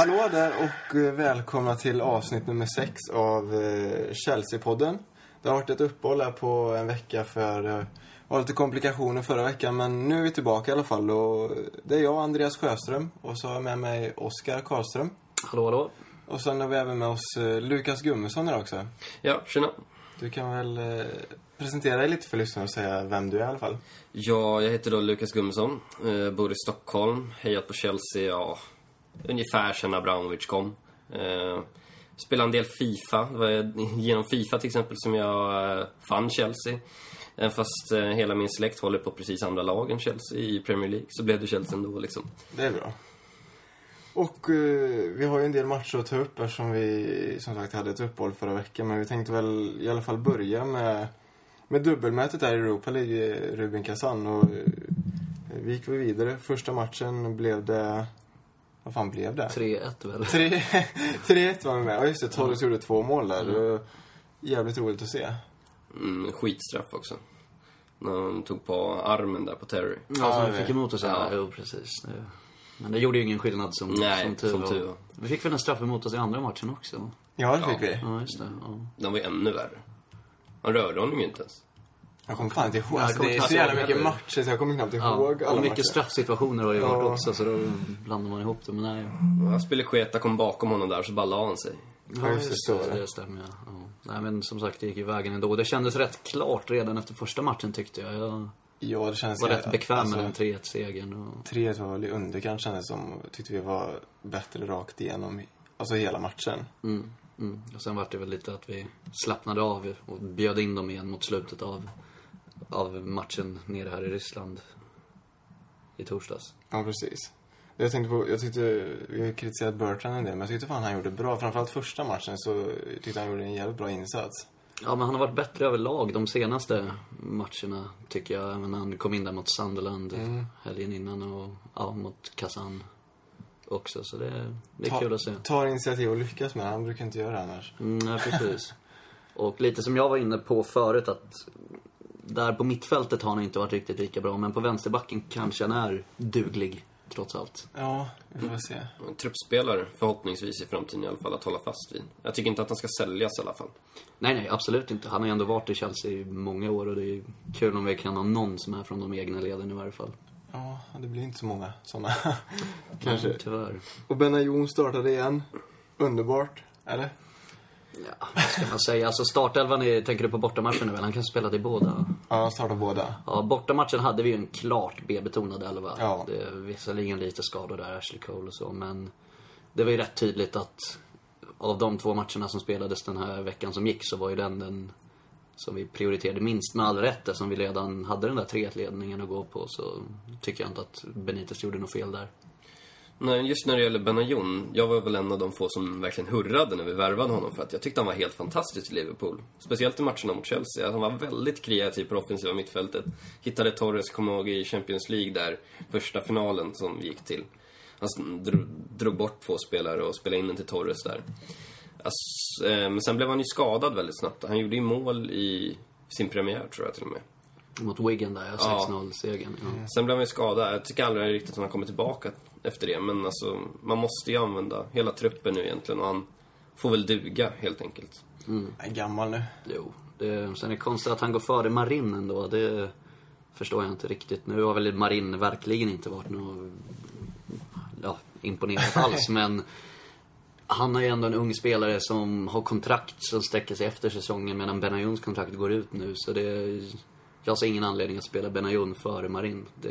Hallå där och välkomna till avsnitt nummer 6 av Chelsea-podden. Det har varit ett uppehåll här på en vecka för det var lite komplikationer förra veckan, men nu är vi tillbaka i alla fall. Och det är jag, Andreas Sjöström, och så har jag med mig Oscar Karlström. Hallå, hallå. Och sen har vi även med oss Lukas Gummesson här också. Ja, tjena. Du kan väl presentera dig lite för lyssnarna och säga vem du är i alla fall. Ja, jag heter då Lukas Gummesson, bor i Stockholm, hejat på Chelsea, ja, ungefär sedan Abramovich kom. Spelade en del FIFA. Det var genom FIFA till exempel som jag fann Chelsea. Fast hela min släkt håller på precis andra lagen Chelsea i Premier League, så blev det Chelsea ändå liksom. Det är bra. Och vi har ju en del matcher att ta upp eftersom vi som sagt hade ett uppehåll förra veckan. Men vi tänkte väl i alla fall börja med dubbelmötet där i Europa League, Rubin Kazan. Och vi gick vidare. Första matchen blev det... Vad fan blev det? 3-1 väl? 3-1 var vi med. Ja just det, Torres gjorde 2 mål där. Det var jävligt roligt att se. Skitstraff också. När de tog på armen där på Terry. Ja, som fick emot sig. Ja, jo, precis. Nu. Men det gjorde ju ingen skillnad som tur. Vi fick väl en straff emot oss i andra matchen också. Ja, det fick vi. Ja, just det. Ja. De var ju ännu värre. Han rörde honom ju inte ens. Jag kommer fan inte ihåg. Det är så jävla mycket matcher så jag kommer knappt ihåg. Och mycket straffsituationer har det varit också, så då blandar man ihop det. Men nej. Han spelade sketa, kom bakom honom där, så bara la han sig. Ja, just det stämmer, ja. Nej, men som sagt, det gick ju vägen ändå. Det kändes rätt klart redan efter första matchen, tyckte jag. Ja, det kändes... Jag var rätt bekväm med den 3-1-segern. 3-1 var väl i underkant, kändes som. Tyckte vi var bättre rakt igenom, alltså hela matchen. Mm. Och sen var det väl lite att vi slappnade av och bjöd in dem igen mot slutet av matchen nere här i Ryssland i torsdags. Ja, precis. Jag tyckte vi har kritiserat Bertrand en del, men jag tyckte fan han gjorde bra. Framförallt första matchen så tyckte han gjorde en jävligt bra insats. Ja, men han har varit bättre överlag de senaste matcherna, tycker jag. Även när han kom in där mot Sunderland helgen innan och mot Kazan också. Så det är kul att se. Tar initiativ och lyckas med det. Han brukar inte göra det annars. Ja, precis. Och lite som jag var inne på förut, att... Där på mittfältet har han inte varit riktigt lika bra, men på vänsterbacken kanske han är duglig trots allt. Ja, vi får se. En truppspelare förhoppningsvis i framtiden i alla fall att hålla fast vid. Jag tycker inte att han ska säljas i alla fall. Nej, absolut inte. Han har ju ändå varit i Chelsea i många år och det är kul om vi kan ha någon som är från de egna leden i varje fall. Ja, det blir inte så många sådana. Kanske. Nej, tyvärr. Och Benayoun startade igen. Underbart, eller? Ja, vad ska man säga? Alltså startelvan, tänker du på bortamatchen nu? Han kan spela till båda. Ja, han startar båda. Ja, bortamatchen hade vi ju en klart B-betonad elva. Ja. Det är visserligen lite skador där, Ashley Cole och så. Men det var ju rätt tydligt att av de 2 matcherna som spelades den här veckan som gick så var ju den som vi prioriterade minst, med all rätt, som vi redan hade den där 3-1-ledningen att gå på. Så tycker jag inte att Benitez gjorde något fel där. Nej, just när det gäller Benayoun, jag var väl en av de få som verkligen hurrade när vi värvade honom, för att jag tyckte han var helt fantastisk i Liverpool. Speciellt i matcherna mot Chelsea. Han var väldigt kreativ på offensiva mittfältet. Hittade Torres, kom ihåg, i Champions League där, första finalen som vi gick till. Han drog bort 2 spelare och spelade in den till Torres där. Men sen blev han ju skadad väldigt snabbt. Han gjorde ju mål i sin premiär, tror jag till och med. Mot Wigan där, 6-0-segern. Ja. Sen blev han ju skadad. Jag tycker aldrig riktigt att han kommer tillbaka efter det. Men alltså, man måste ju använda hela truppen nu egentligen. Och han får väl duga helt enkelt. Han är gammal nu. Jo, sen är det konstigt att han går före Marin ändå. Det förstår jag inte riktigt. Nu har väl Marin verkligen inte varit något imponerat alls. Men han är ju ändå en ung spelare som har kontrakt som sträcker sig efter säsongen. Medan Benayouns kontrakt går ut nu. Så det... Jag ser ingen anledning att spela Benayoun före Marin. Det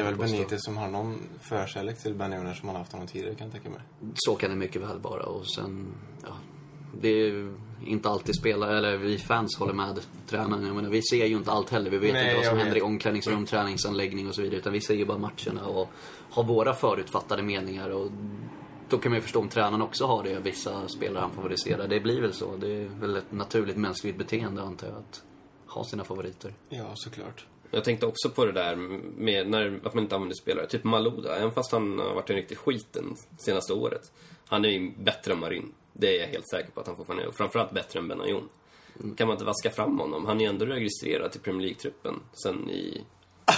är väl Benitez som har någon förkärlek till Benayoun som han haft honom tidigare, kan jag tänka mig. Så kan det mycket väl vara. Och sen, det är inte alltid spelare, eller vi fans håller med tränaren. Jag menar, vi ser ju inte allt heller. Vi vet inte vad som händer i omklädningsrum, träningsanläggning och så vidare. Utan vi ser ju bara matcherna och har våra förutfattade meningar. Och då kan man ju förstå om tränaren också har det. Vissa spelare han favoriserar. Det blir väl så. Det är väl ett naturligt mänskligt beteende, antar jag, att ha sina favoriter. Ja, såklart. Jag tänkte också på det där med att man inte använder spelare. Typ Malouda, även fast han har varit en riktig skiten senaste året. Han är ju bättre än Marin. Det är jag helt säker på att han får fan är. Och framförallt bättre än Benayoun. Kan man inte vaska fram honom? Han är ju ändå registrerad till Premier League-truppen sen i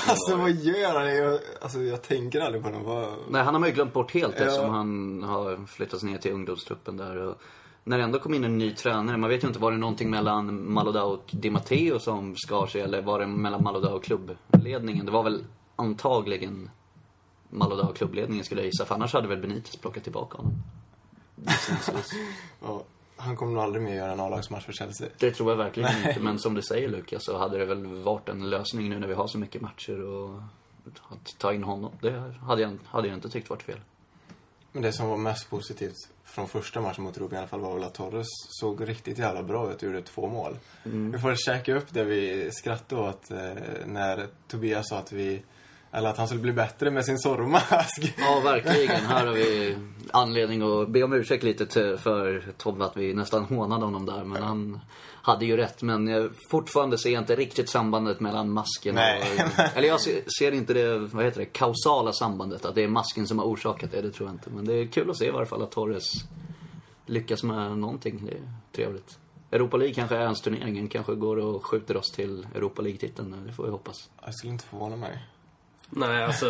Alltså vad gör han? Jag tänker aldrig på honom. Nej, han har man ju glömt bort helt eftersom han har flyttats ner till ungdomstruppen där. Och när det ändå kom in en ny tränare, man vet ju inte, var det någonting mellan Malouda och Di Matteo som skar sig, eller var det mellan Malouda och klubbledningen? Det var väl antagligen Malouda och klubbledningen, skulle jag gissa, för annars hade väl Benitez plockat tillbaka honom. Ja. Han kommer nog aldrig mer göra en A-lagsmatch för Chelsea. Det tror jag verkligen inte, men som du säger Lukas, så hade det väl varit en lösning nu när vi har så mycket matcher, och att ta in honom, det hade jag inte tyckt varit fel. Men det som var mest positivt från första matchen mot Rubin i alla fall var väl att Torres såg riktigt jävla bra ut och gjorde 2 mål. Mm. Vi får käka upp det vi skrattade åt när Tobias sa att vi... Eller att han skulle bli bättre med sin sorgmask. Ja, verkligen. Här har vi anledning att be om ursäkt lite för Tobbe att vi nästan hånade honom där. Men han hade ju rätt. Men jag fortfarande ser inte riktigt sambandet mellan masken. Eller jag ser inte det, kausala sambandet. Att det är masken som har orsakat det, det tror jag inte. Men det är kul att se i varje fall att Torres lyckas med någonting. Det är trevligt. Europa League kanske är ens turneringen. Kanske går och skjuter oss till Europa League-titeln. Det får vi hoppas. Jag skulle inte förvåna mig. Nej, alltså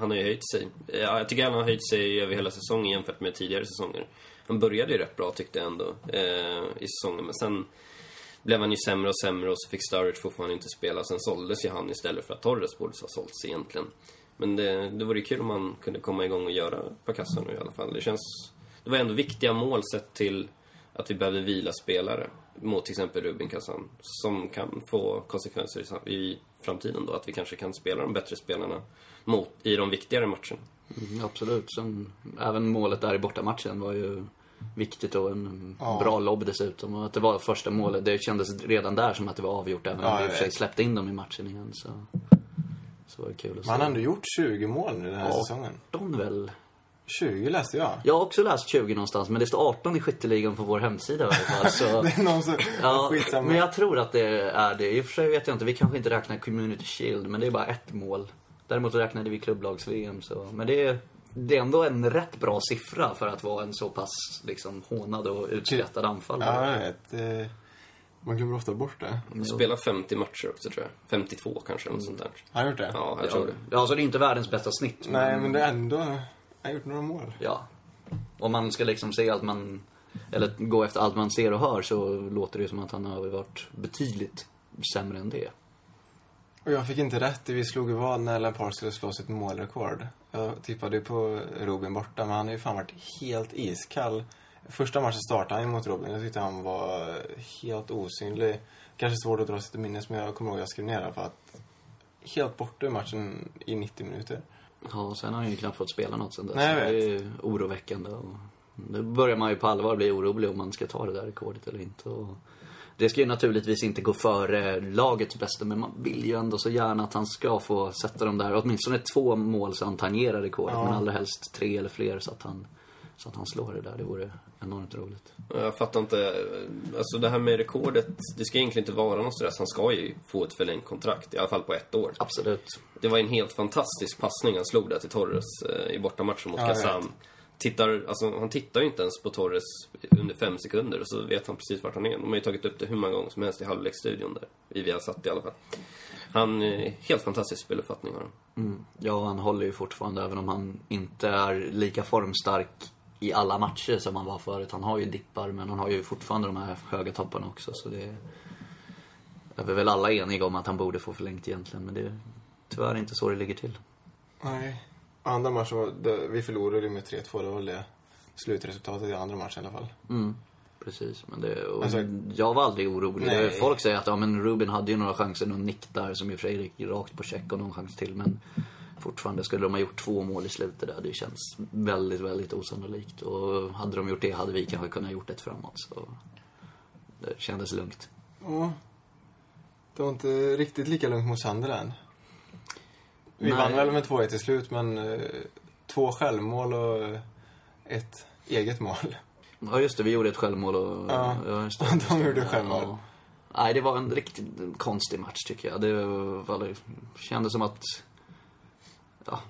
han har ju höjt sig. Jag tycker han har höjt sig över hela säsongen jämfört med tidigare säsonger. Han började ju rätt bra tyckte jag ändå i säsongen, men sen blev han ju sämre och sämre, och så fick Sturridge fortfarande inte spela. Sen såldes ju han istället för att Torres borde ha sålts egentligen. Men det vore ju kul om han kunde komma igång och göra på kassan nu i alla fall. Det var ändå viktiga mål sett till att vi behövde vila spelare mot till exempel Rubin Kazan, som kan få konsekvenser i framtiden då, att vi kanske kan spela de bättre spelarna i de viktigare matcherna. Mm, absolut. Sen, även målet där i bortamatchen var ju viktigt och en bra lobb dessutom, och att det var första målet, det kändes redan där som att det var avgjort, även om vi i och för sig släppte in dem i matchen igen, så var det kul att se. Man har ändå gjort 20 mål nu den här säsongen. 18 väl. 20 läste jag. Jag har också läst 20 någonstans, men det står 18 i skytteligan på vår hemsida. Så, det är någon som skitsamma. Men jag tror att det är det. I och för sig vet jag inte, vi kanske inte räknar Community Shield, men det är bara ett mål. Däremot räknade vi klubblags-VM. Så. Men det är ändå en rätt bra siffra för att vara en så pass liksom, hånad och utskrattad anfallare. Ja, jag vet. Man glömmer ofta bort det. Han spelar 50 matcher också tror jag. 52 kanske, eller sånt där. Har han gjort det? Ja, jag tror det. Ja, så alltså, det är inte världens bästa snitt. Men... Nej, men det är ändå... Jag har gjort några mål. Ja. Om man ska liksom se allt man, eller gå efter allt man ser och hör, så låter det som att han har varit betydligt sämre än det. Och jag fick inte rätt. Vi slog vad när Lampard skulle slå sitt målrekord. Jag tippade på Robin borta, men han har ju fan varit helt iskall. Första matchen startade han mot Robin. Jag tyckte han var helt osynlig. Kanske svårt att dra sitt minnes, men jag kommer ihåg att jag skrev ner för att helt borta i matchen i 90 minuter. Ja, sen har han ju knappt fått spela något sen dess. Nej, det är ju oroväckande. Nu börjar man ju på allvar bli orolig om man ska ta det där rekordet eller inte. Och det ska ju naturligtvis inte gå före lagets bästa, men man vill ju ändå så gärna att han ska få sätta de där. Åtminstone 2 mål så han tangerar rekordet, men allra helst 3 eller fler så att han slår det där. Det vore enormt roligt. Jag fattar inte. Alltså det här med rekordet, det ska egentligen inte vara någon stress. Han ska ju få ett förlängt kontrakt, i alla fall på 1 år. Absolut. Det var en helt fantastisk passning han slog där till Torres i bortamatchen mot Kazan. Han tittar ju inte ens på Torres under 5 sekunder, och så vet han precis vart han är. De har ju tagit upp det hur många gånger som helst i halvleksstudion där vi har satt i alla fall. Han är helt fantastisk speluppfattning har han. Mm. Ja, han håller ju fortfarande, även om han inte är lika formstark i alla matcher som han var förut. Han har ju dippar, men han har ju fortfarande de här höga topparna också, så det är väl alla eniga om att han borde få förlängt egentligen, men det är tyvärr inte så det ligger till. Nej. Andra matchen, vi förlorade med 3-2, det var det slutresultatet i andra matchen i alla fall. Mm. Precis, men jag var aldrig orolig. Nej. Folk säger att men Rubin hade ju några chanser, någon nick där som i Fredrik rakt på check och någon chans till, men fortfarande skulle de ha gjort 2 mål i slutet där. Det känns väldigt, väldigt osannolikt. Och hade de gjort det hade vi kanske kunnat gjort ett framåt. Så det kändes lugnt. Ja, det var inte riktigt lika lugnt mot Sunderland. Vi vann väl med 2-1 till slut, men 2 självmål och 1 eget mål. Ja just det, vi gjorde ett självmål. Och, de gjorde självmål. Ja. Nej, det var en riktigt konstig match tycker jag. Det kändes som att... Ja,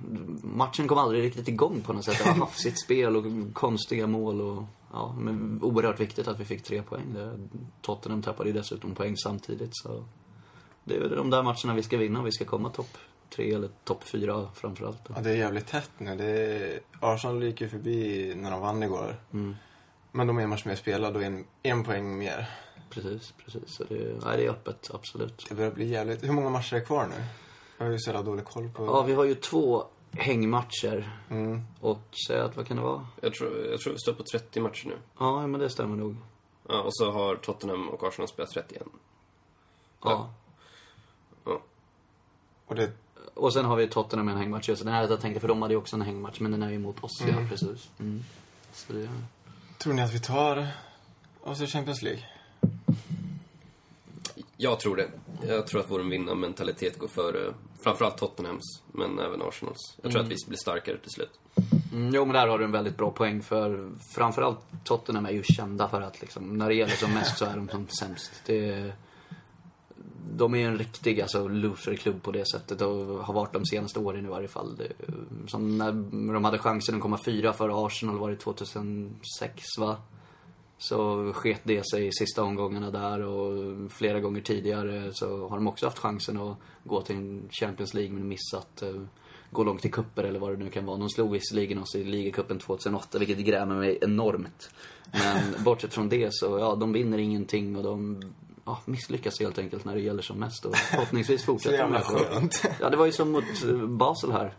matchen kom aldrig riktigt igång på något sätt. Det var hafsigt spel och konstiga mål och, men oerhört viktigt att vi fick 3 poäng. Tottenham tappade dessutom poäng samtidigt, så det är de där matcherna vi ska vinna och vi ska komma topp 3 eller topp 4 framförallt. Ja, det är jävligt tätt nu. Arsenal gick ju förbi när de vann igår. Mm. Men de är en match mer spelad och en poäng mer. Precis. Så det är öppet, absolut. Det börjar bli jävligt. Hur många matcher är kvar nu? Jag har ju så jävla dålig koll på. Ja, vi har ju 2 hängmatcher. Mm. Och säg att, vad kan det vara? Jag tror vi står på 30 matcher nu. Ja, men det stämmer nog. Ja, och så har Tottenham och Arsenal spelat 31. Ja. Och sen har vi Tottenham med en hängmatch. Så den här jag tänkte, för de hade ju också en hängmatch, men den är ju mot oss, ja, precis. Mm. Så det... Tror ni att vi tar oss i Champions League? Jag tror det. Jag tror att vår vinnarmentalitet går före framförallt Tottenhams, men även Arsenals. Jag tror att vi blir starkare till slut. Jo, men där har du en väldigt bra poäng, för framförallt Tottenham är ju kända för att liksom, när det gäller som mest så är de som sämst. De är en riktig loser-klubb på det sättet och har varit de senaste åren i varje fall. Som när de hade chansen att komma 4 för Arsenal var det 2006, va? Så sket det sig i sista omgångarna där, och flera gånger tidigare så har de också haft chansen att gå till en Champions League men missat, gå långt i kupper eller vad det nu kan vara. De slog visserligen oss i ligacupen 2008, vilket grämer mig enormt. Men bortsett från det så de vinner ingenting och de misslyckas helt enkelt när det gäller som mest, och förhoppningsvis fortsätter de här. Ja, det var ju som mot Basel här.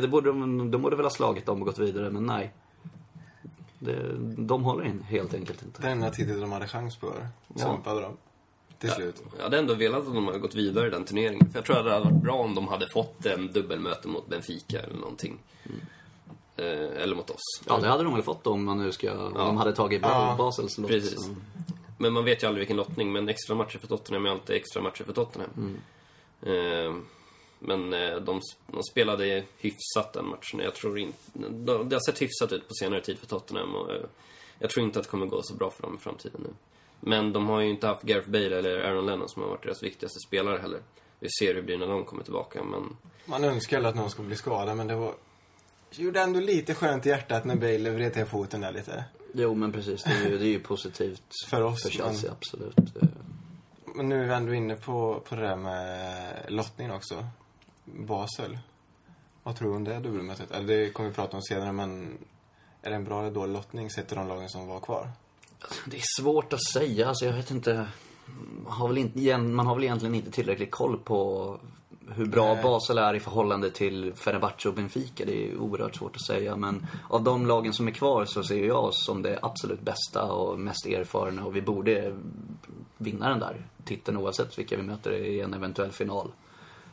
Det borde de borde väl ha slagit dem och gått vidare, men nej. De håller in helt enkelt inte. Den här tiden de hade chans på kämpade de till slut. Jag hade ändå velat att de hade gått vidare i den turneringen, för jag tror att det hade varit bra om de hade fått en dubbelmöte mot Benfica eller någonting. Eller mot oss. Ja, det hade de väl fått om man nu ska de hade tagit Basels lott. Precis. Så. Men man vet ju aldrig vilken lottning, men extra matcher för Tottenham är alltid extra matcher för Tottenham. Men de spelade hyfsat den matchen. Jag tror inte det har sett hyfsat ut på senare tid för Tottenham, och jag tror inte att det kommer gå så bra för dem i framtiden nu. Men de har ju inte haft Gareth Bale eller Aaron Lennon som har varit deras viktigaste spelare heller. Vi ser hur det blir när de kommer tillbaka, men... Man önskar att någon skulle bli skadad, men det gjorde ändå lite skönt i hjärtat när Bale vred till foten där lite. Jo, men precis, det är ju positivt för oss, för Chelsea, men... absolut. Men nu är vi ändå inne på det där med lottningen också. Basel. Vad tror du om det dubbelmötet? Eller det kommer vi prata om senare, men är det en bra eller dålig lottning sett till de lagen som var kvar? Det är svårt att säga. Alltså, jag vet inte. Man har väl egentligen inte tillräckligt koll på hur bra Basel är i förhållande till Fenerbahçe och Benfica. Det är oerhört svårt att säga, men av de lagen som är kvar så ser jag oss som det absolut bästa och mest erfarna, och vi borde vinna den där titeln oavsett vilka vi möter i en eventuell final.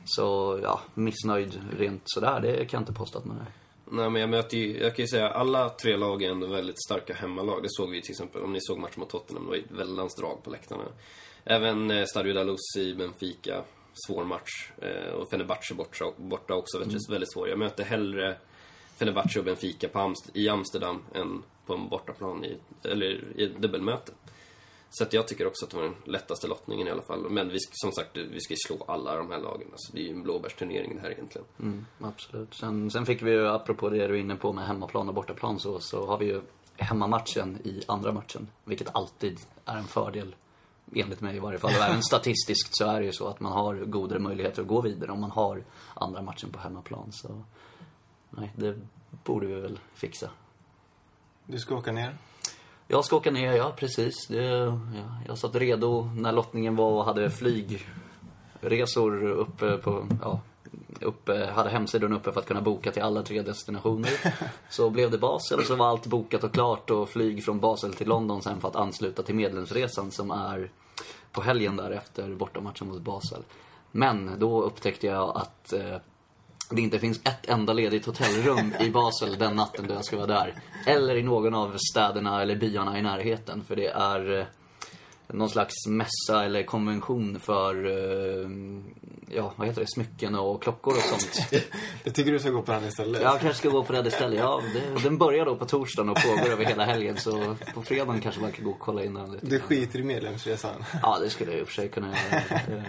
Så missnöjd rent sådär, det kan jag inte påstå att man är. Nej, men jag kan ju säga alla 3 lag är ändå väldigt starka hemmalag. Det såg vi till exempel, om ni såg matchen mot Tottenham, det var ett väldans drag på läktarna. Även Stadio Dalos i Benfica, svår match, och Fenerbahçe borta också, väldigt svår. Jag möter hellre Fenerbahçe och Benfica i Amsterdam än på en bortaplan i dubbelmöte. Så att jag tycker också att det var den lättaste lottningen i alla fall. Men vi ska slå alla de här lagen. Alltså, det är ju en blåbärsturnering det här egentligen. Mm, absolut. Sen fick vi ju, apropå det du är inne på med hemmaplan och bortaplan, så har vi ju hemmamatchen i andra matchen. Vilket alltid är en fördel, enligt mig i varje fall. Och även statistiskt så är det ju så att man har godare möjligheter att gå vidare om man har andra matchen på hemmaplan. Så nej, det borde vi väl fixa. Du ska åka ner? Jag ska åka ner, precis. Jag satt redo när lottningen var och hade flygresor uppe på... hade hemsidan uppe för att kunna boka till alla 3 destinationer. Så blev det Basel, så var allt bokat och klart, och flyg från Basel till London sen för att ansluta till medlemsresan som är på helgen därefter, bortamatchen mot Basel. Men då upptäckte jag att... det inte finns ett enda ledigt hotellrum i Basel den natten då jag ska vara där. Eller i någon av städerna eller byarna i närheten. För det är någon slags mässa eller konvention för smycken och klockor och sånt. Det tycker du ska gå på den istället? Jag kanske ska gå på det istället. Ja, den börjar då på torsdagen och pågår över hela helgen. Så på fredagen kanske man kan gå och kolla in den lite. Du skiter i medlemsresan? Ja, det skulle jag i och för sig kunna göra.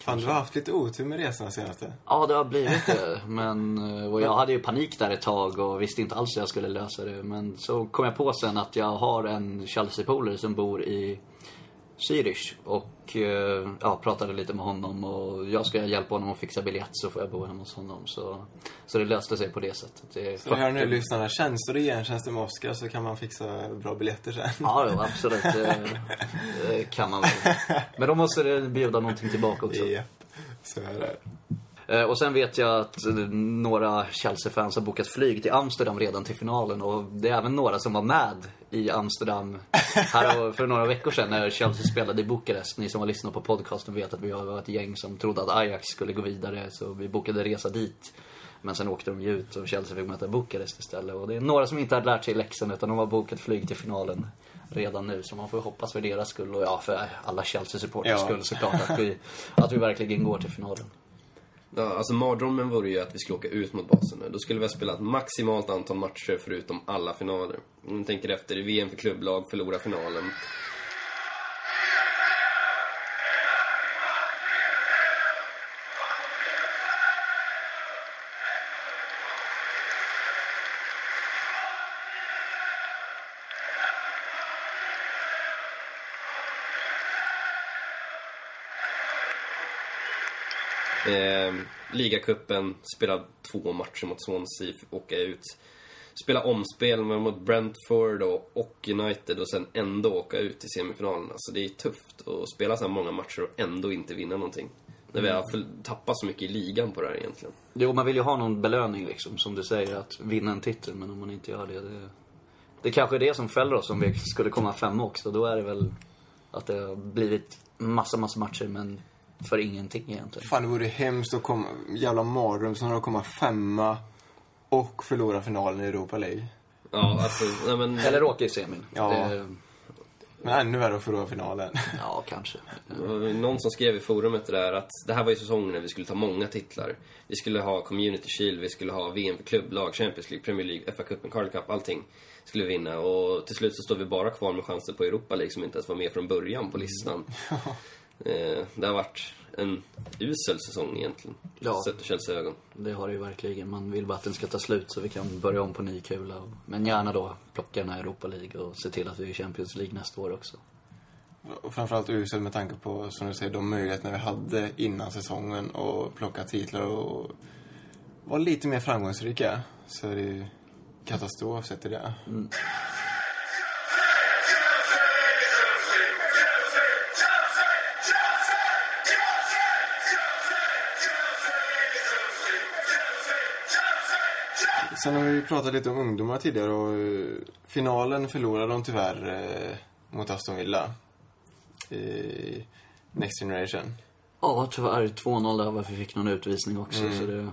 Fan, du har haft lite otur med resan senaste. Ja, det har blivit det. Men jag hade ju panik där ett tag och visste inte alls hur jag skulle lösa det. Men så kom jag på sen att jag har en Chelsea-polare som bor i Sturridge och ja, pratade lite med honom och jag ska hjälpa honom att fixa biljett så får jag bo hemma hos honom. Så det löste sig på det sättet. Det så här nu lyssnarna, tjänster och gentjänster med Oscar så kan man fixa bra biljetter sen. Ja, jo, absolut. Det kan man väl. Men då måste det bjuda någonting tillbaka också. Yep. Så är det. Och sen vet jag att några Chelsea-fans har bokat flyg till Amsterdam redan till finalen. Och det är även några som var med i Amsterdam här för några veckor sedan när Chelsea spelade i Bukarest. Ni som har lyssnat på podcasten vet att vi var ett gäng som trodde att Ajax skulle gå vidare. Så vi bokade resa dit. Men sen åkte de ju ut och Chelsea fick möta Bukarest istället. Och det är några som inte har lärt sig läxan utan de har bokat flyg till finalen redan nu. Så man får hoppas för deras skull och ja, för alla Chelsea-supporters skull såklart att vi verkligen går till finalen. Ja, alltså mardrömmen vore ju att vi skulle åka ut mot Basel nu. Då skulle vi ha spelat maximalt antal matcher förutom alla finaler. Om man tänker efter, VM för klubblag, förlora finalen. Ligacupen, spelade 2 matcher mot Swansea, åka ut, spela omspel mot Brentford och United och sen ändå åka ut i semifinalen. Alltså det är tufft att spela så här många matcher och ändå inte vinna någonting. När vi har tappat så mycket i ligan på det här egentligen. Jo, man vill ju ha någon belöning liksom, som du säger, att vinna en titel. Men om man inte gör det, det kanske är det som fäller oss om vi skulle komma 5 också. Då är det väl att det har blivit massa matcher men för ingenting egentligen. Fan, det vore hemskt att komma, jävla mardröm som att komma 5 och förlora finalen i Europa League. Ja, alltså, nej men... Eller råka i semin. Ja. Men ännu värre att förlora finalen. Ja, kanske. Någon som skrev i forumet där att det här var ju säsongen när vi skulle ta många titlar. Vi skulle ha Community Shield, vi skulle ha VM för klubblag, Champions League, Premier League, FA Cup, Carling Cup, allting skulle vi vinna. Och till slut så står vi bara kvar med chanser på Europa League som inte ens var med från början på listan. Ja. Det har varit en usel säsong egentligen, sett i Chelsea ögon. Det har det ju verkligen. Man vill bara att den ska ta slut så vi kan börja om på ny kula. Men gärna då plocka den här Europa League och se till att vi är i Champions League nästa år också. Och framförallt usel med tanke på, som du säger, de möjligheterna vi hade innan säsongen och plocka titlar och vara lite mer framgångsrika. Så är det ju katastrof sett i det. Mm. Sen har vi pratat lite om ungdomar tidigare och finalen förlorade de tyvärr mot Aston Villa i Next Generation. Ja, tyvärr 2-0 där, varför fick någon utvisning också. Så det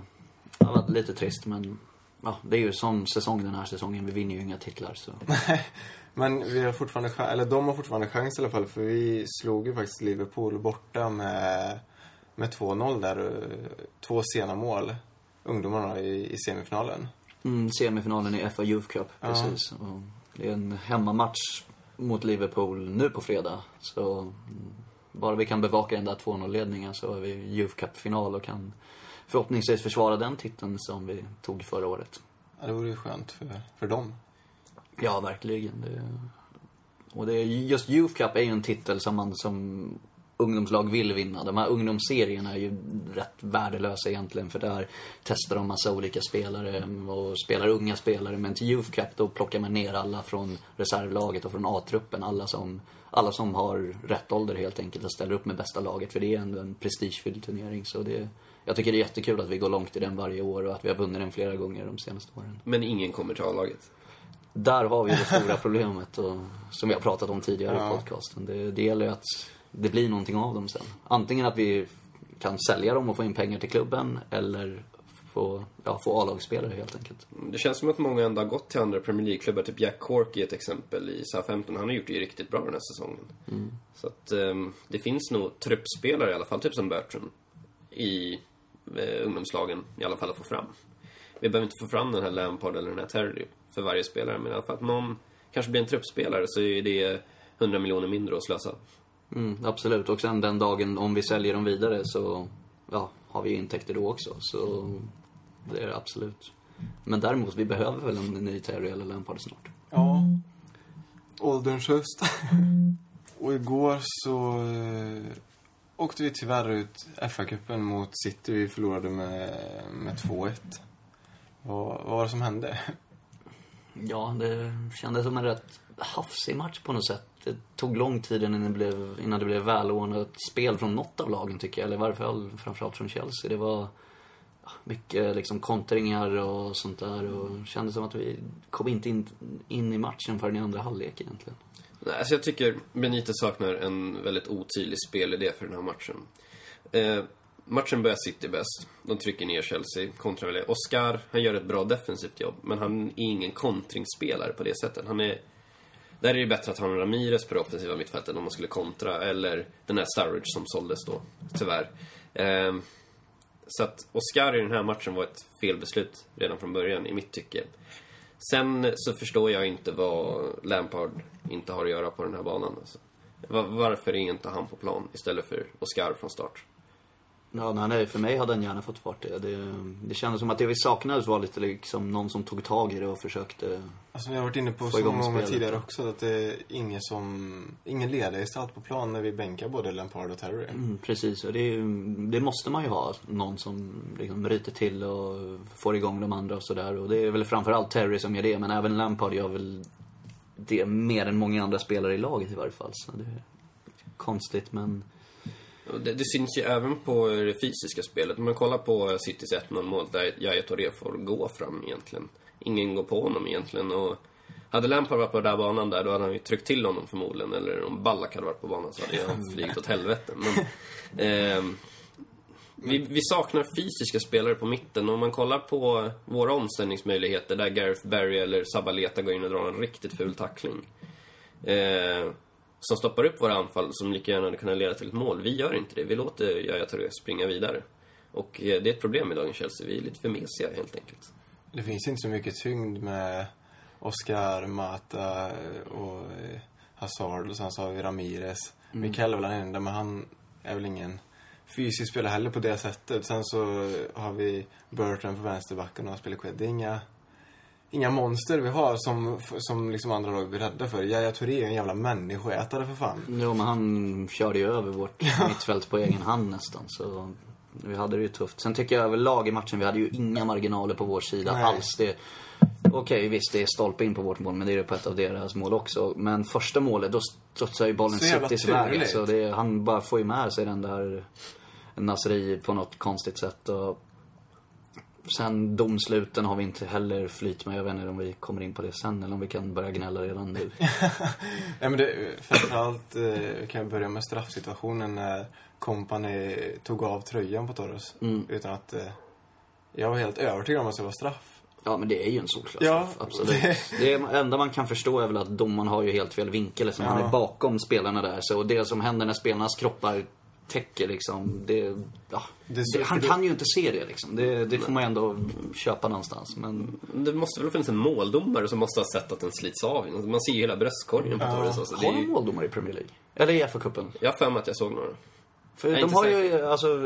har varit lite trist, men ja, det är ju sån säsong den här säsongen. Vi vinner ju inga titlar så. Men vi har fortfarande, eller de har fortfarande chans i alla fall, för vi slog ju faktiskt Liverpool borta med 2-0 där, 2 sena mål ungdomarna i semifinalen. Semifinalen i FA Youth Cup, precis. Och det är en hemmamatch mot Liverpool nu på fredag. Så bara vi kan bevaka den där 2-0-ledningen så är vi i Youth Cup-final och kan förhoppningsvis försvara den titeln som vi tog förra året. Ja, det vore ju skönt för dem. Ja, verkligen. Just Youth Cup är ju en titel som man som ungdomslag vill vinna. De här ungdomsserierna är ju rätt värdelösa egentligen, för där testar de massa olika spelare och spelar unga spelare, men till Youth Cup då plockar man ner alla från reservlaget och från A-truppen, alla som har rätt ålder helt enkelt och ställer upp med bästa laget, för det är ändå en prestigefylld turnering. Så jag tycker det är jättekul att vi går långt i den varje år och att vi har vunnit den flera gånger de senaste åren. Men ingen kommer till A-laget. Där har vi det stora problemet och, som vi har pratat om tidigare i podcasten. Det gäller att det blir någonting av dem sen. Antingen att vi kan sälja dem och få in pengar till klubben eller få A-lagsspelare helt enkelt. Det känns som att många ändå har gått till andra Premier League-klubbar. Typ Jack Cork är ett exempel i Southampton. Han har gjort det ju riktigt bra den här säsongen. Mm. Så att det finns nog truppspelare i alla fall, typ som Bertrand i ungdomslagen i alla fall att få fram. Vi behöver inte få fram den här Lampard eller den här Terry för varje spelare, men i alla fall att någon kanske blir en truppspelare, så är det 100 miljoner mindre att slösa. Absolut, och sen den dagen om vi säljer dem vidare så har vi intäkter då också, så det är det absolut. Men däremot, vi behöver väl en ny Terry eller Lampard snart. Ja, ålderns höst. Och igår så åkte vi tyvärr ut FA-cupen mot City. Vi förlorade med 2-1. Vad var det som hände? Ja, det kändes som en rätt hafsig match på något sätt. Det tog lång tid innan det blev välordnat spel från något av lagen, tycker jag. Eller varför, framförallt från Chelsea. Det var mycket liksom kontringar och sånt där. Och det kändes som att vi kom inte in i matchen förrän i andra halvlek egentligen. Alltså jag tycker Benitez saknar en väldigt otydlig spelidé för den här matchen. Matchen börjar City bäst. De trycker ner Chelsea, kontrar. Oscar, han gör ett bra defensivt jobb, men han är ingen kontringsspelare på det sättet. Där är det ju bättre att ha en Ramirez på det offensiva mittfältet om man skulle kontra, eller den här Sturridge som såldes då, tyvärr. Så att Oscar i den här matchen var ett felbeslut redan från början, i mitt tycke. Sen så förstår jag inte vad Lampard inte har att göra på den här banan. Alltså. Varför är inte han på plan istället för Oscar från start? Ja, nej, för mig hade han gärna fått bort det. Det kändes som att det vi saknades var lite liksom någon som tog tag i det och försökte. Alltså vi har varit inne på så många tidigare också att det är ingen ledare i start på plan när vi bänkar både Lampard och Terry. Mm, precis, och det måste man ju ha. Någon som liksom ryter till och får igång de andra och sådär. Och det är väl framförallt Terry som gör det, men även Lampard gör väl det mer än många andra spelare i laget i varje fall. Så det är konstigt, men det syns ju även på det fysiska spelet. Om man kollar på Citys 1-0-mål där Yaya Torre får gå fram egentligen. Ingen går på honom egentligen. Och hade Lampard varit på den där banan där, då hade han ju tryckt till honom förmodligen. Eller om Ballack hade varit på banan så hade han flygit åt helvete. Men, vi saknar fysiska spelare på mitten. Om man kollar på våra omställningsmöjligheter där Gareth Barry eller Sabaleta går in och drar en riktigt ful tackling. Som stoppar upp våra anfall som lika gärna hade kunnat leda till ett mål. Vi gör inte det. Vi låter Yaya Torre springa vidare. Och det är ett problem i dagens Chelsea. Vi är lite för mesiga helt enkelt. Det finns inte så mycket tyngd med Oscar, Mata och Hazard. Och sen så har vi Ramirez. Mikael är väl en enda, men han är väl ingen fysisk spelare heller på det sättet. Sen så har vi Bertrand på vänsterbacken och spelar kved. Inga monster vi har som liksom andra lag blir rädda för. Yaya Touré är en jävla människoätare för fan. Jo, men han körde ju över vårt mittfält på egen hand nästan. Så vi hade det ju tufft. Sen tycker jag överlag i matchen, vi hade ju inga marginaler på vår sida. Nej. Alls. Okej, visst, det är stolpe in på vårt mål, men det är det på ett av deras mål också. Men första målet, då strutsar ju bollen Citys väg. Så han bara får ju med sig den där Nasri på något konstigt sätt och sen domsluten har vi inte heller flytt med. Jag vet inte om vi kommer in på det sen eller om vi kan börja gnälla redan nu. Nej, men framförallt kan jag börja med straffsituationen när Kompany tog av tröjan på Torres. Utan att jag var helt övertygad om att det var straff. Ja, men det är ju en solklar straff, absolut. Det enda man kan förstå är väl att domaren har ju helt fel vinkel. Så han är bakom spelarna där. Så det som händer när spelarnas kroppar täcker liksom han kan ju inte se det liksom. Det får man ändå köpa någonstans, men det måste väl finnas en måldomare som måste ha sett att den slits av. Man ser ju hela bröstkorgen på Torres. Alltså, har de måldomare i Premier League? Eller i FA-cupen? Jag för mig att jag såg några. För de har ju alltså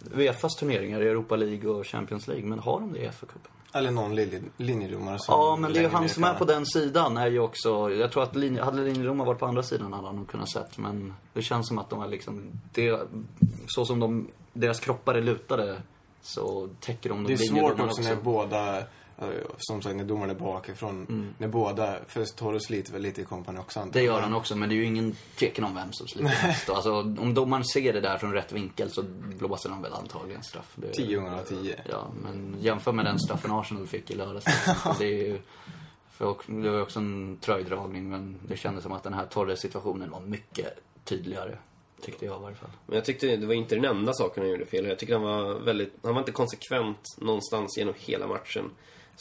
VFAs turneringar i Europa League och Champions League, men har de det i FA-cupen? Eller någon linjedomare som... Ja, men det är ju han som är på den sidan är ju också... Jag tror att hade linjedomare varit på andra sidan hade han nog kunnat sett. Men det känns som att de är liksom... så som deras kroppar är lutade så täcker de linjedomarna också. Det är svårt också när båda... Som sagt, när domaren är bakifrån. När båda... För Torres sliter väl lite i Kompany också. Det gör han också, men det är ju ingen tvekan om vem som sliter. Alltså, om domaren ser det där från rätt vinkel så blåser han väl antagligen straff. 10 gånger av 10. Ja, men jämför med den straffen Arsenal fick i lördags. Det är ju... Det var också en tröjdragning, men det kändes som att den här Torres-situationen var mycket tydligare. Tyckte jag i varje fall. Men jag tyckte det var inte den enda saken han gjorde fel. Jag tyckte han var inte konsekvent någonstans genom hela matchen.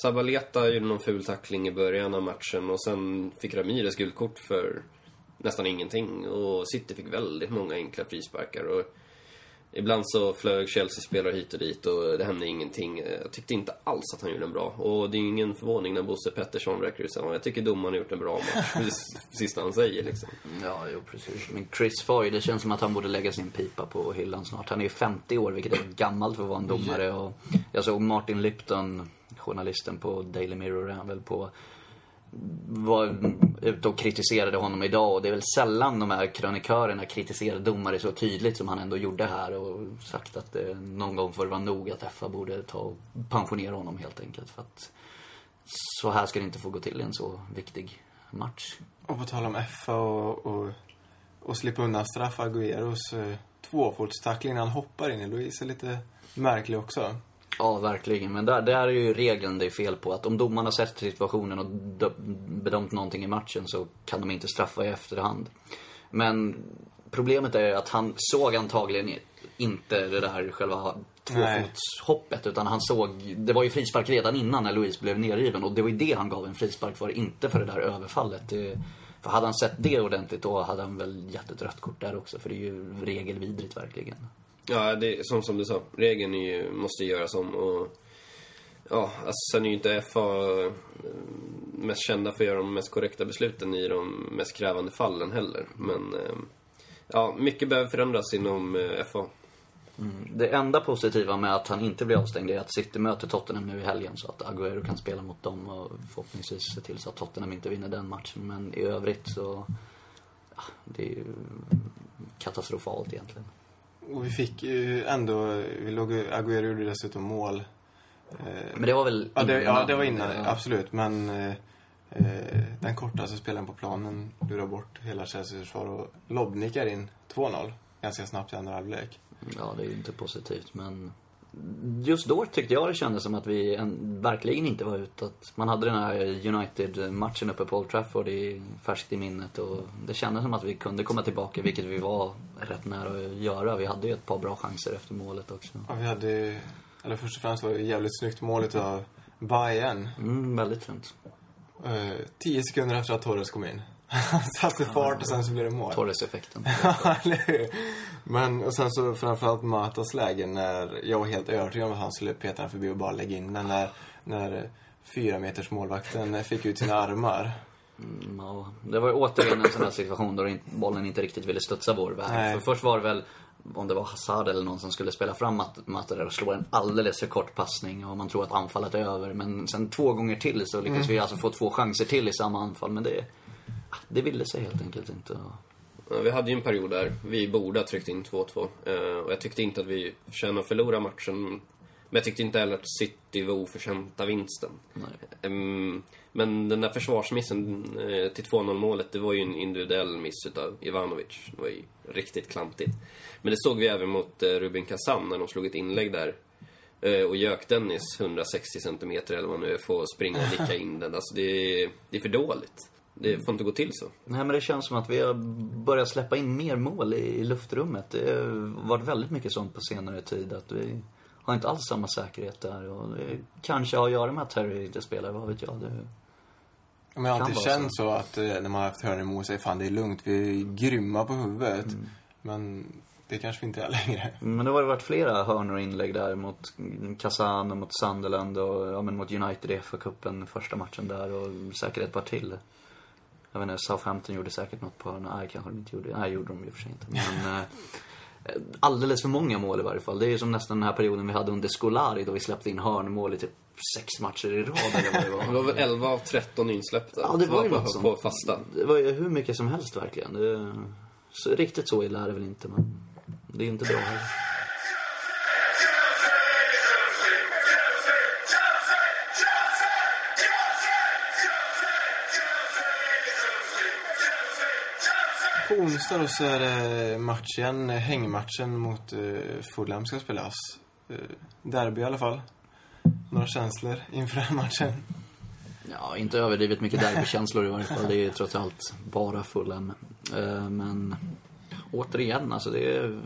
Sabaleta gjorde någon ful tackling i början av matchen och sen fick Ramirez guldkort för nästan ingenting och City fick väldigt många enkla frisparkar och ibland så flög Chelsea-spelare hit och dit och det hände ingenting. Jag tyckte inte alls att han gjorde en bra, och det är ingen förvåning när Bosse Pettersson räcker ut. Jag tycker domaren har gjort en bra match, precis det han säger liksom. Ja, jo, precis. Men Chris Foy, det känns som att han borde lägga sin pipa på hyllan snart. Han är 50 år, vilket är gammalt för att vara en domare. Och jag såg Martin Lipton, journalisten på Daily Mirror, han väl på var ute och kritiserade honom idag, och det är väl sällan de här krönikörerna kritiserar domare så tydligt som han ändå gjorde här, och sagt att någon gång får det vara nog att FA borde ta och pensionera honom helt enkelt, för att så här ska det inte få gå till i en så viktig match. Och på tal om FA och slippa undan straff, Agueros tvåfotstackling när han hoppar in i Luis är lite märklig också. Ja, verkligen. Men där är ju regeln det är fel på. Att om domarna sett situationen och bedömt någonting i matchen så kan de inte straffa i efterhand. Men problemet är att han såg antagligen inte det där själva tvåfotshoppet, utan han såg, det var ju frispark redan innan när Luis blev nedriven, och det var ju det han gav en frispark för, inte för det där överfallet. För hade han sett det ordentligt då hade han väl gett ett rött kort där också, för det är ju regelvidrigt verkligen. Ja, det är som du sa, regeln är ju, måste göras om, och ja, alltså sen är ju inte FA mest kända för att göra de mest korrekta besluten i de mest krävande fallen heller, men ja, mycket behöver förändras inom FA. Det enda positiva med att han inte blir avstängd är att City möter Tottenham nu i helgen, så att Agüero kan spela mot dem och förhoppningsvis se till så att Tottenham inte vinner den matchen, men i övrigt så ja, det är ju katastrofalt egentligen. Och vi fick ju ändå, vi låg, Agüero gjorde dessutom mål. Men det var väl innan? Ja, det var innan, absolut. Men den kortaste spelaren på planen lurar bort hela Chelseas försvar och lobbnickar in 2-0 ganska snabbt i andra halvlek. Ja, det är ju inte positivt, men just då tyckte jag det kändes som att vi verkligen inte var ute. Att man hade den här United-matchen uppe på Old Trafford färskt i minnet, och det kändes som att vi kunde komma tillbaka, vilket vi var rätt nära att göra. Vi hade ju ett par bra chanser efter målet också. Ja, vi hade, eller först och främst var det jävligt snyggt målet av Bayern. Väldigt fint. 10 sekunder efter att Torres kom in. Han satte fart och sen så blev det mål. Torres-effekten. Men och sen så framförallt Matas lägen, när jag var helt övertygad om att han skulle peta den förbi och bara lägga in den, när 4 meters målvakten fick ut sina armar. Ja, det var ju återigen en sån här situation då bollen inte riktigt ville studsa vår väg. För först var det väl, om det var Hazard eller någon som skulle spela fram Mata där och slå en alldeles för kort passning, och man tror att anfallet är över, men sen 2 gånger till så lyckas vi alltså få 2 chanser till i samma anfall, men det ville sig helt enkelt inte. Vi hade ju en period där vi borde ha tryckt in 2-2, och jag tyckte inte att vi förtjänade att förlora matchen, men jag tyckte inte heller att City var oförtjänta vinsten. Nej. Men den där försvarsmissen till 2-0 målet, det var ju en individuell miss utav Ivanovic. Det var ju riktigt klantigt. Men det såg vi även mot Rubin Kazan när de slog ett inlägg där och gök Dennis 160 cm eller vad nu får springa och nicka in den. Alltså det är för dåligt. Det får inte gå till så. Nej, men det känns som att vi har börjat släppa in mer mål i luftrummet. Det har varit väldigt mycket sånt på senare tid, att vi har inte alls samma säkerhet där, och det kanske har att göra med att Terry inte spelar, vad vet jag. Men jag har alltid känt så att när man har haft hörn emot sig, fan det är lugnt, vi är grymma på huvudet. Men det kanske vi inte är längre. Men det har varit flera hörnor och inlägg där mot Kazan och mot Sunderland och ja, men mot United i FA-cupen första matchen där, och säkert ett par till. Jag vet inte, Southampton gjorde säkert något på hörna. Nej, kanske de inte gjorde. Nej, gjorde de ju för sig inte. Men alldeles för många mål i varje fall. Det är ju som nästan den här perioden vi hade under Scolari, då vi släppte in hörnmål i typ 6 matcher i rad. Det var väl 11 av 13 insläppta. Ja, det var ju något på fasta. Det var ju hur mycket som helst verkligen. Så, riktigt så illa är det väl inte, men det är inte bra heller. På onsdag så är det matchen, hängmatchen mot Fulham ska spelas. Derby i alla fall. Några känslor inför den matchen? Ja, inte överdrivet mycket derbykänslor i varje fall. Det är ju trots allt bara Fulham. Men återigen, alltså det är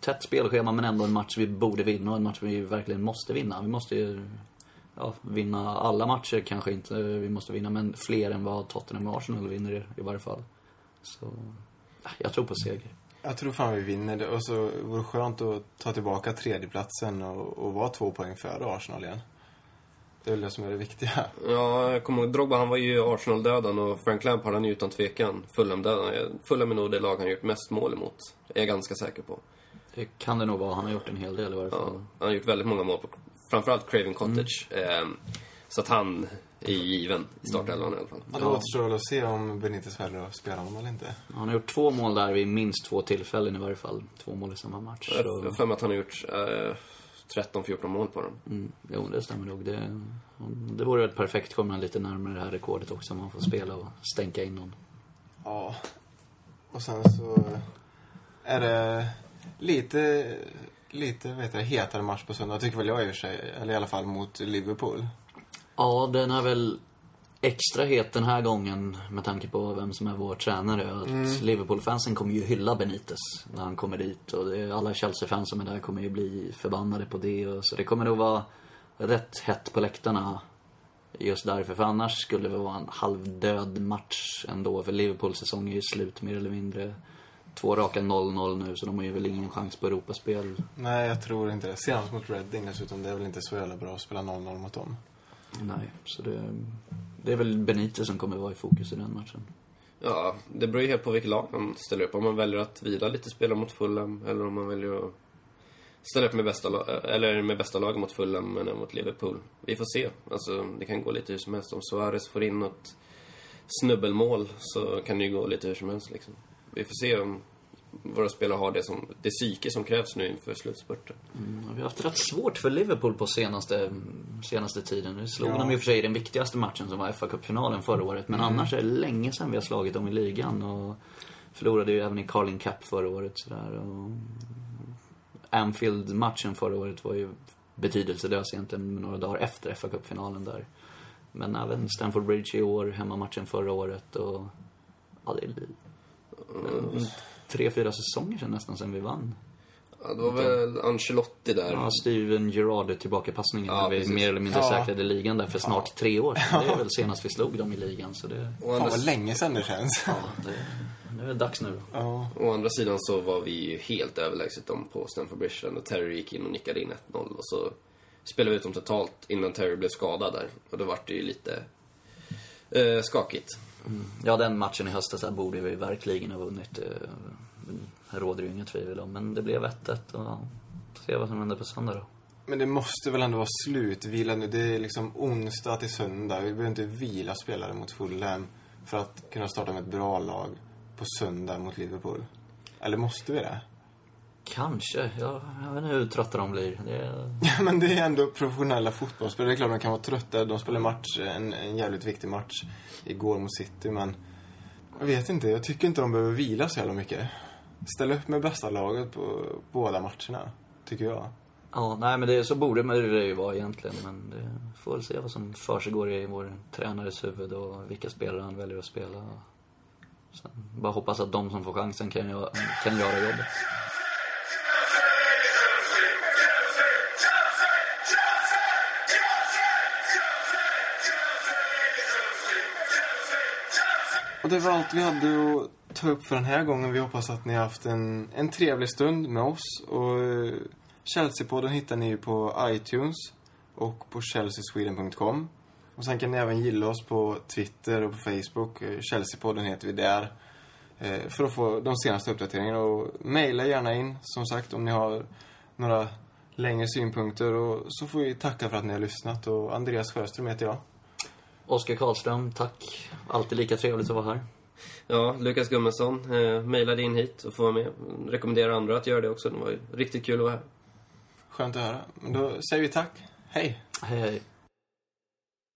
tätt spelschema, men ändå en match vi borde vinna och en match vi verkligen måste vinna. Vi måste ju vinna alla matcher, kanske inte vi måste vinna, men fler än vad Tottenham och Arsenal vinner i varje fall. Så jag tror på seger. Jag tror fan vi vinner det. Och så vore det skönt att ta tillbaka tredjeplatsen och vara 2 poäng före Arsenal igen. Det är väl det som är det viktiga. Ja, jag kommer ihåg Drogba, han var ju Arsenal-dödan, och Frank Lampard, han är utan tvekan Fulham-dödan. Fulham är nog det lag han gjort mest mål emot, är jag ganska säker på. Det kan det nog vara, han har gjort en hel del i varje fall. Ja, han har gjort väldigt många mål på framförallt Craven Cottage. Så att han är given i startelvan i alla fall. Ja, det återstår att se om Benitez väljer att spela honom eller inte. Han har gjort 2 mål där vid minst 2 tillfällen i varje fall. 2 mål i samma match. Jag har för mig att han har gjort 13-14 mål på dem. Mm. Jo, det stämmer nog. Det vore väl perfekt. Kommer han lite närmare det här rekordet också om han får spela och stänka in någon. Ja, och sen så är det lite vet jag, hetare match på söndag tycker väl jag i och för sig, eller i alla fall mot Liverpool. Ja, den är väl extra het den här gången med tanke på vem som är vår tränare. Att Liverpool-fansen kommer ju hylla Benitez när han kommer dit, och det är alla Chelsea-fans som är där kommer ju bli förbannade på det, och så det kommer nog vara rätt hett på läktarna just därför, för annars skulle det vara en halvdöd match ändå, för Liverpool-säsongen är ju slut mer eller mindre. 2 raka 0-0 nu, så de har ju väl ingen chans på Europaspel. Nej, jag tror inte det. Senast mot Reading dessutom, det är väl inte så jävla bra att spela 0-0 mot dem. Nej, så det är väl Benitez som kommer vara i fokus i den matchen. Ja, det beror ju helt på vilket lag man ställer upp. Om man väljer att vila lite spela mot Fulham, eller om man väljer att ställa upp med bästa lag mot Fulham eller mot Liverpool. Vi får se. Alltså, det kan gå lite hur som helst. Om Suarez får in något snubbelmål så kan det ju gå lite hur som helst liksom. Vi får se om våra spelare har det psyke som krävs nu inför slutspurten. Vi har haft rätt svårt för Liverpool på senaste tiden. Nu slog de i och för sig den viktigaste matchen som var FA-cupfinalen förra året. Men annars är det länge sedan vi har slagit dem i ligan. Och förlorade ju även i Carling Cup förra året. Sådär. Och Anfield-matchen förra året var ju betydelselös egentligen några dagar efter FA-cupfinalen där. Men även Stamford Bridge i år, hemmamatchen förra året. Och ja, det är 3-4 säsonger sedan nästan sen vi vann. Ja, det var väl Ancelotti där. Ja, Steven Gerrard tillbakapassningen när vi mer eller mindre säkrade ligan där för snart 3 år sedan. Det är väl senast vi slog dem i ligan, så det var länge sedan det känns. Ja, nu är det dags nu. Ja. Å andra sidan så var vi ju helt överlägset dem på Stamford Bridge och Terry gick in och nickade in 1-0 och så spelade vi ut dem totalt innan Terry blev skadad där, och då var det ju lite skakigt. Mm. Ja, den matchen i höstas här borde vi verkligen ha vunnit. Här råder ju inga tvivel om. Men det blev 1-1 och se vad som händer på söndag då. Men det måste väl ändå vara slutvila nu. Det är liksom onsdag till söndag. Vi behöver inte vila spelare mot Fulham för att kunna starta med ett bra lag på söndag mot Liverpool. Eller måste vi det? Kanske, jag vet inte hur trötta de blir. Ja, men det är ändå professionella fotbollsspelare. Det är klart de kan vara trötta. De spelar match, en jävligt viktig match igår mot City, men jag vet inte, jag tycker inte de behöver vila så jävla mycket. Ställa upp med bästa laget på båda matcherna, tycker jag. Ja, nej men det är så borde man det ju vara egentligen, men det får väl se vad som försiggår i vår tränares huvud och vilka spelare han väljer att spela. Sen bara hoppas att de som får chansen kan göra jobbet. Och det var allt vi hade att ta upp för den här gången. Vi hoppas att ni har haft en trevlig stund med oss. Och Chelsea-podden hittar ni ju på iTunes och på chelseasweden.com. Och sen kan ni även gilla oss på Twitter och på Facebook. Chelsea-podden heter vi där. För att få de senaste uppdateringarna. Och mejla gärna in, som sagt, om ni har några längre synpunkter. Och så får vi tacka för att ni har lyssnat. Och Andreas Sjöström heter jag. Oscar Karlström, tack. Alltid lika trevligt att vara här. Ja, Lukas Gummesson mejlade in hit och får vara med. Rekommenderar andra att göra det också. Det var ju riktigt kul att vara här. Skönt att höra. Men då säger vi tack. Hej. Hej.